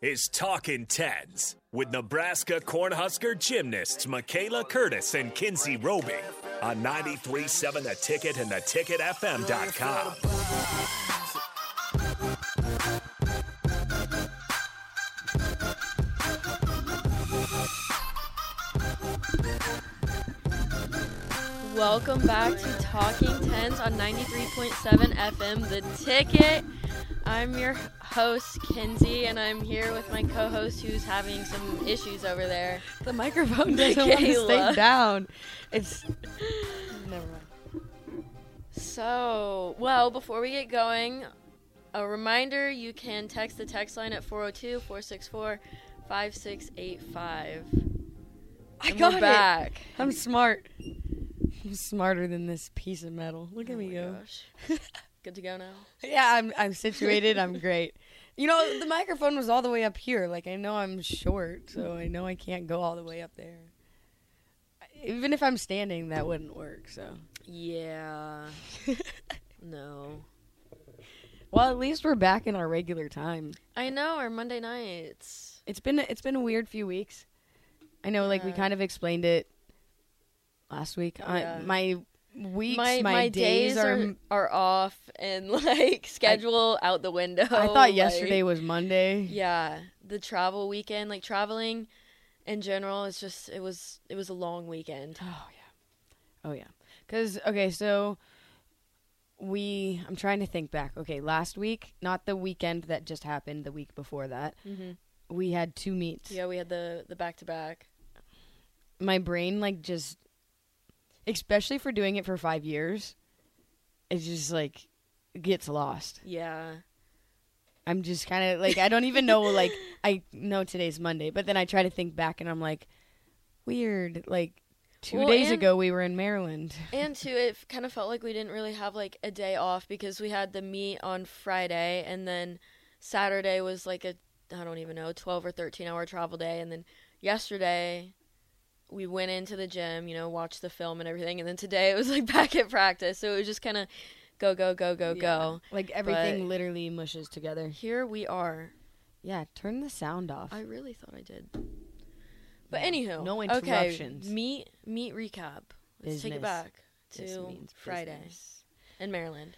is Talkin' Tens with Nebraska Cornhusker gymnasts Michaela Curtis and Kinsey Robing on 93.7 The Ticket and TheTicketFM.com. Welcome back to Talking Tens on 93.7 FM, The Ticket. I'm your host, Kinsey, and I'm here with my co-host who's having some issues over there. The microphone doesn't want to stay down. It's... Never mind. So, well, before we get going, a reminder, you can text the text line at 402-464-5685. I got it. Back. I'm smart. I'm smarter than this piece of metal. Look at me go. Gosh. Good to go now? Yeah, I'm situated. I'm great. You know, the microphone was all the way up here. Like, I know I'm short, so I know I can't go all the way up there. Even if I'm standing, that wouldn't work, so. Yeah. No. Well, at least we're back in our regular time. I know, our Monday nights. It's been a weird few weeks. I know, like, we kind of explained it. Last week, yeah. My days are off and, like, schedule out the window. I thought yesterday was Monday. Yeah, the travel weekend, like, traveling in general, it's just it was a long weekend. Oh yeah, because so I'm trying to think back. Okay, last week, not the weekend that just happened, the week before that, we had two meets. Yeah, we had the back to back. My brain, like, just. Especially for doing it for 5 years, it just, like, gets lost. Yeah. I'm just kind of, like, I don't even know, like, I know today's Monday, but then I try to think back, and I'm like, weird. Like, two days ago, we were in Maryland. And, too, it kind of felt like we didn't really have, like, a day off because we had the meet on Friday, and then Saturday was, like, a, I don't even know, 12 or 13-hour travel day, and then yesterday... We went into the gym, you know, watched the film and everything. And then today it was, like, back at practice. So it was just kind of go. Like, everything but literally mushes together. Here we are. Yeah, turn the sound off. I really thought I did. But anywho. No interruptions. Okay, meet recap. Let's take it back to Friday in Maryland.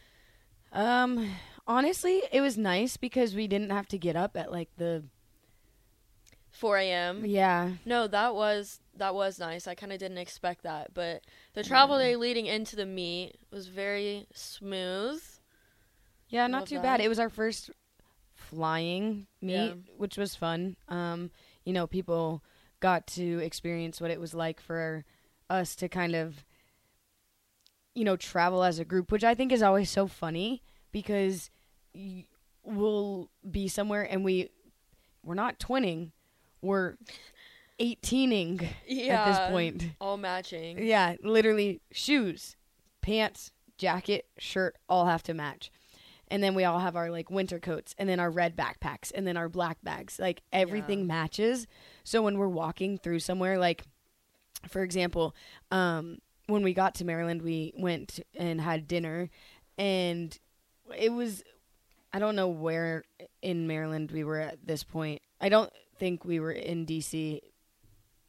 Honestly, it was nice because we didn't have to get up at, like, the... 4 a.m. Yeah. No, that was nice. I kind of didn't expect that, but the travel day leading into the meet was very smooth. Yeah, not too bad. It was our first flying meet, which was fun. You know, people got to experience what it was like for us to kind of, you know, travel as a group, which I think is always so funny because we'll be somewhere and we're not twinning. We're 18ing at this point. All matching. Yeah, literally shoes, pants, jacket, shirt, all have to match. And then we all have our, like, winter coats and then our red backpacks and then our black bags. Like, everything matches. So when we're walking through somewhere, like, for example, when we got to Maryland, we went and had dinner. And it was, I don't know where in Maryland we were at this point. I don't think we were in DC.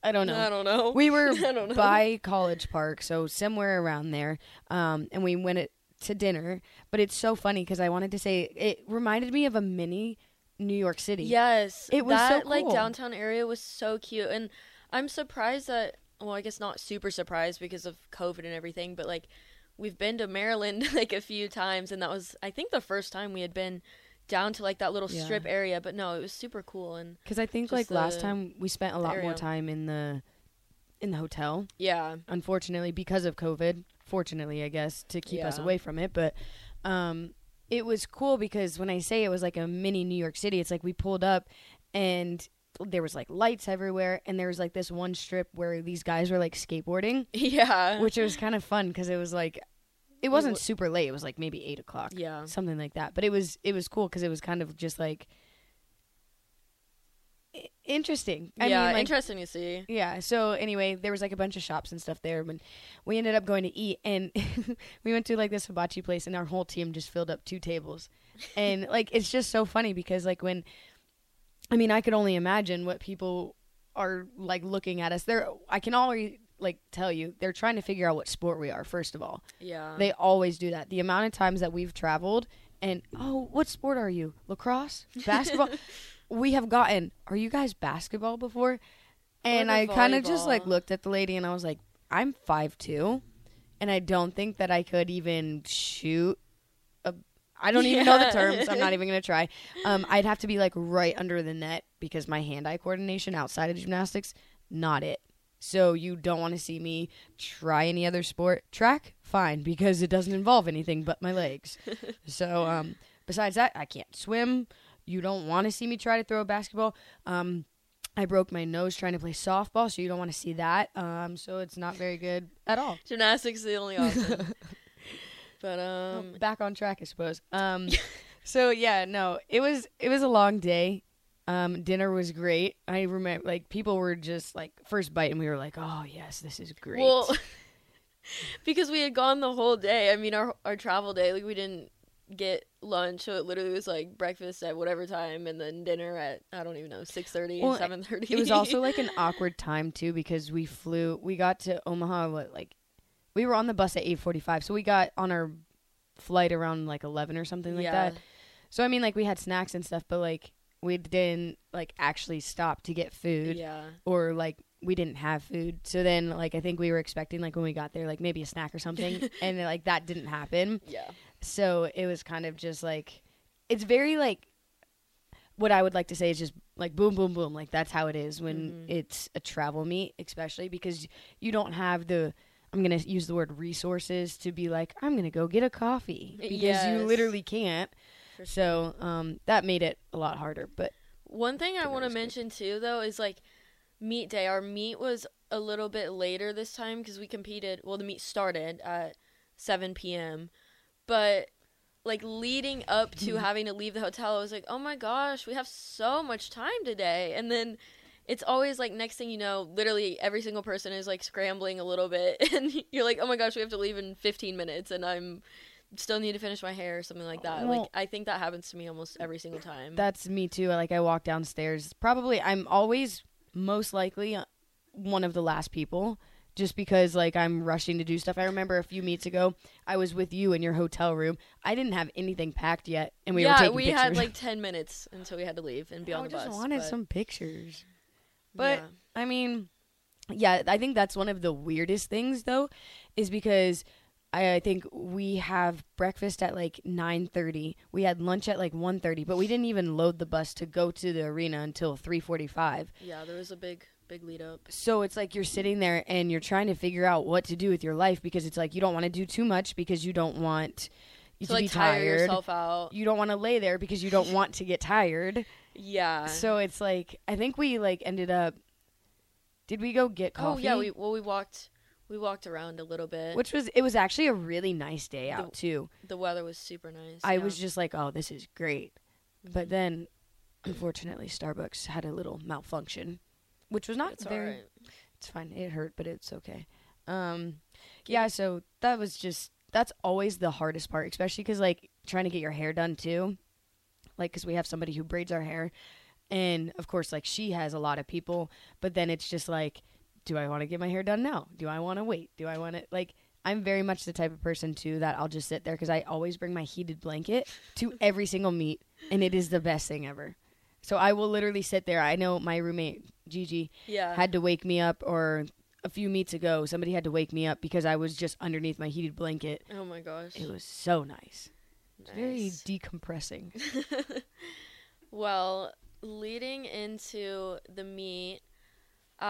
I don't know. We were by College Park, so somewhere around there. And we went to dinner. But it's so funny because I wanted to say it reminded me of a mini New York City. Yes, it was so cool. Like, downtown area was so cute, and I'm surprised that. Well, I guess not super surprised because of COVID and everything, but, like, we've been to Maryland, like, a few times, and that was, I think, the first time we had been down to, like, that little strip area, but no, it was super cool. And because I think, like, last time we spent a lot more time in the hotel, unfortunately, because of COVID, fortunately, I guess, to keep us away from it. But it was cool because when I say it was like a mini New York City, it's like we pulled up and there was, like, lights everywhere, and there was, like, this one strip where these guys were, like, skateboarding, which was kind of fun because it was, like, it wasn't super late. It was, like, maybe 8 o'clock. Yeah. Something like that. But it was cool because it was kind of just, like, interesting. I mean, like, interesting to see. Yeah. So, anyway, there was, like, a bunch of shops and stuff there. But we ended up going to eat. And we went to, like, this hibachi place. And our whole team just filled up 2 tables. And, like, it's just so funny because, like, when I mean, I could only imagine what people are like looking at us. I can already like tell you, they're trying to figure out what sport we are, first of all. Yeah. They always do that. The amount of times that we've traveled and, oh, what sport are you? Lacrosse? Basketball? We have gotten, are you guys basketball before? And I kind of just like looked at the lady and I was like, I'm 5'2", and I don't think that I could even shoot. I don't even know the terms. I'm not even going to try. I'd have to be like right under the net because my hand-eye coordination outside of gymnastics, not it. So you don't want to see me try any other sport. Track, fine, because it doesn't involve anything but my legs. So besides that, I can't swim. You don't want to see me try to throw a basketball. I broke my nose trying to play softball, so you don't want to see that. So it's not very good at all. Gymnastics is the only option. But back on track, I suppose. So yeah, no, it was a long day. Dinner was great. I remember, like, people were just like first bite, and we were like, "Oh yes, this is great." Well, because we had gone the whole day. I mean, our travel day, like, we didn't get lunch, so it literally was like breakfast at whatever time, and then dinner at, I don't even know, 6:30, 7:30. It was also like an awkward time too because we got to Omaha we were on the bus at 8:45, so we got on our flight around, 11 or something like that. So, I mean, we had snacks and stuff, but, we didn't, actually stop to get food. Yeah. Or, we didn't have food. So then, I think we were expecting, when we got there, maybe a snack or something. And, that didn't happen. Yeah. So, it was kind of just, it's very, what I would like to say is just, boom, boom, boom. That's how it is when it's a travel meet, especially because you don't have the... I'm going to use the word resources to be I'm going to go get a coffee because you literally can't. Sure. So that made it a lot harder. But one thing I want to mention too, though, is meet day. Our meet was a little bit later this time because we competed. Well, the meet started at 7 p.m. But leading up to having to leave the hotel, I was like, oh, my gosh, we have so much time today. And then it's always, next thing you know, literally every single person is, scrambling a little bit. And you're oh, my gosh, we have to leave in 15 minutes, and I'm still need to finish my hair or something like that. Well, I think that happens to me almost every single time. That's me, too. I walk downstairs. Probably, I'm always most likely one of the last people just because, I'm rushing to do stuff. I remember a few meets ago, I was with you in your hotel room. I didn't have anything packed yet, and we were taking pictures. Yeah, we had, 10 minutes until we had to leave and be on the bus. I just wanted some pictures. But, yeah. I mean, yeah, I think that's one of the weirdest things, though, is because I think we have breakfast at, 9:30. We had lunch at, 1:30, but we didn't even load the bus to go to the arena until 3:45. Yeah, there was a big lead up. So, it's you're sitting there and you're trying to figure out what to do with your life because it's you don't want to do too much because you don't want to be tired. Tire yourself out. You don't want to lay there because you don't want to get tired. Yeah. So it's I think we ended up. Did we go get coffee? Oh yeah. We walked around a little bit, which was actually a really nice day out too. The weather was super nice. I was just oh, this is great, but then unfortunately Starbucks had a little malfunction, which was not very. All right. It's fine. It hurt, but it's okay. Yeah. So that was that's always the hardest part, especially because trying to get your hair done too. Because we have somebody who braids our hair, and of course, she has a lot of people, but then it's just do I want to get my hair done now? Do I want to wait? Do I want to, I'm very much the type of person, too, that I'll just sit there because I always bring my heated blanket to every single meet, and it is the best thing ever. So I will literally sit there. I know my roommate, Gigi, had to wake me up, or a few meets ago, somebody had to wake me up because I was just underneath my heated blanket. Oh, my gosh. It was so nice. Very decompressing. Well, leading into the meet, one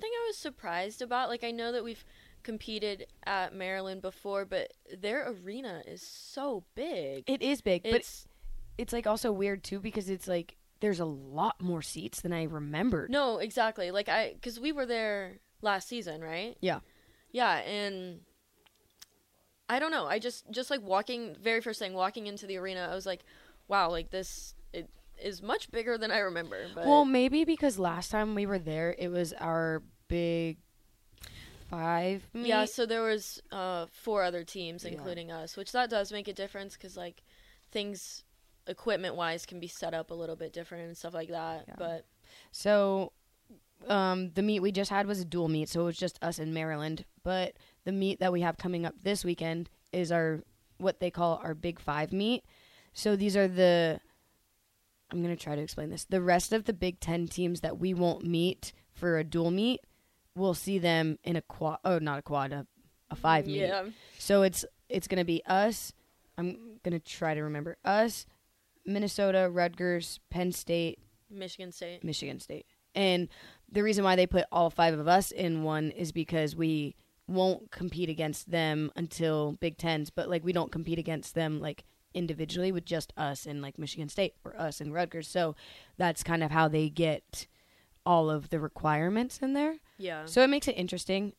thing I was surprised about, I know that we've competed at Maryland before, but their arena is so big. It is big, but it's also weird too because it's there's a lot more seats than I remembered. No, exactly. Because we were there last season, right? Yeah. Yeah, and I don't know. I just walking into the arena, I was wow, this is much bigger than I remember. But. Well, maybe because last time we were there, it was our Big 5 meet. Yeah, so there was 4 other teams, including us, which that does make a difference because, things equipment-wise can be set up a little bit different and stuff like that. Yeah. But so the meet we just had was a dual meet, so it was just us in Maryland. But the meet that we have coming up this weekend is our what they call our Big Five meet. So these are the – I'm going to try to explain this. The rest of the Big Ten teams that we won't meet for a dual meet, we'll see them in a quad – oh, not a quad, a five meet. Yeah. So it's going to be us – I'm going to try to remember us, Minnesota, Rutgers, Penn State. Michigan State. And the reason why they put all five of us in one is because we won't compete against them until Big Tens. But, like, we don't compete against them, like, individually with just us and, like, Michigan State or us and Rutgers. So that's kind of how they get all of the requirements in there. Yeah. So it makes it interesting.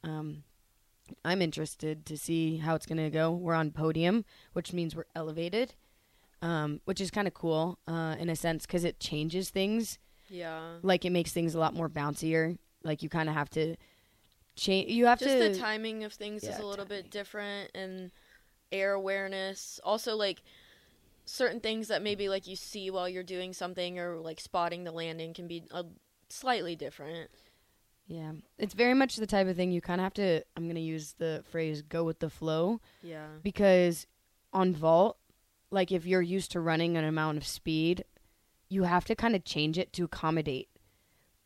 I'm interested to see how it's going to go. We're on podium, which means we're elevated, which is kind of cool in a sense because it changes things. Yeah. Like, it makes things a lot more bouncier. Like, you kind of have to change. You have just to. Just the timing of things is a little bit different, and air awareness. Also, like, certain things that maybe, like, you see while you're doing something or, like, spotting the landing can be slightly different. Yeah, it's very much the type of thing you kind of have to, I'm going to use the phrase, go with the flow. Yeah. Because on vault, like, if you're used to running an amount of speed, you have to kind of change it to accommodate.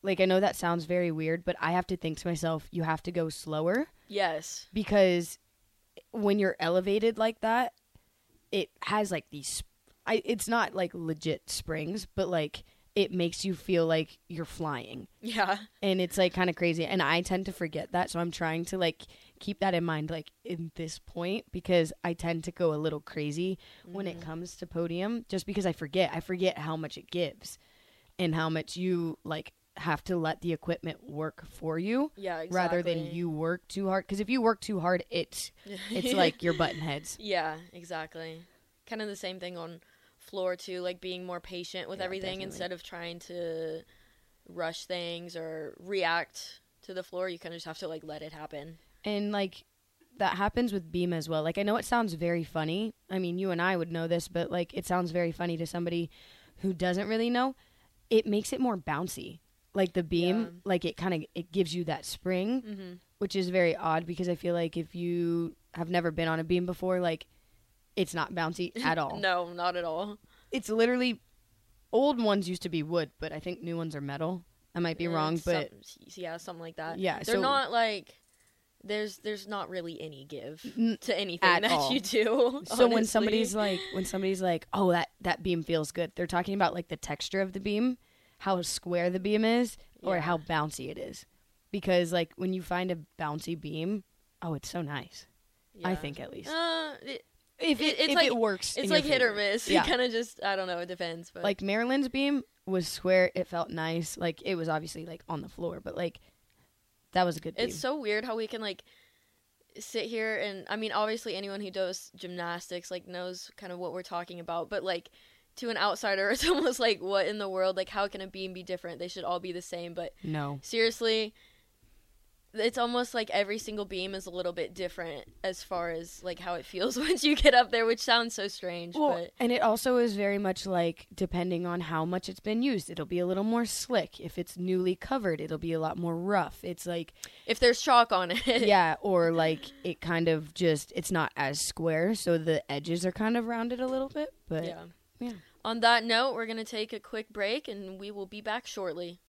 Like, I know that sounds very weird, but I have to think to myself, you have to go slower. Yes. Because when you're elevated like that, it has, like, these, it's not, like, legit springs, but, like, it makes you feel like you're flying. Yeah. And it's, like, kind of crazy. And I tend to forget that, so I'm trying to, like, keep that in mind, like, in this point, because I tend to go a little crazy when it comes to podium, just because I forget. I forget how much it gives and how much you, like, have to let the equipment work for you. Yeah, exactly. Rather than you work too hard. Because if you work too hard, it's like your button heads. Yeah, exactly. Kind of the same thing on floor too, like being more patient with everything. Definitely. Instead of trying to rush things or react to the floor, you kind of just have to, like, let it happen. And, like, that happens with beam as well. Like, I know it sounds very funny. I mean, you and I would know this, but, like, it sounds very funny to somebody who doesn't really know. It makes it more bouncy. Like, the beam, like, it kind of, it gives you that spring, which is very odd because I feel like if you have never been on a beam before, like, it's not bouncy at all. No, not at all. It's literally, old ones used to be wood, but I think new ones are metal. I might be wrong, but something like that. Yeah, they're not like there's not really any give to anything at that all. You do. So honestly. when somebody's like, oh, that beam feels good, they're talking about, like, the texture of the beam, how square the beam is, or how bouncy it is, because, like, when you find a bouncy beam, oh, it's so nice. Yeah. I think at least. If it works, it's like hit or miss. Yeah. You kind of just, I don't know, it depends. But, like, Maryland's beam was square. It felt nice. Like, it was obviously, like, on the floor, but, like, that was a good beam. It's so weird how we can, like, sit here and, I mean, obviously anyone who does gymnastics, like, knows kind of what we're talking about, but, like, to an outsider, it's almost like, what in the world? Like, how can a beam be different? They should all be the same, but no. Seriously, it's almost like every single beam is a little bit different as far as, like, how it feels once you get up there, which sounds so strange. Well, but. And it also is very much like, depending on how much it's been used, it'll be a little more slick. If it's newly covered, it'll be a lot more rough. It's like, if there's chalk on it. Yeah, or, like, it kind of just, it's not as square, so the edges are kind of rounded a little bit. But yeah. On that note, we're going to take a quick break, and we will be back shortly.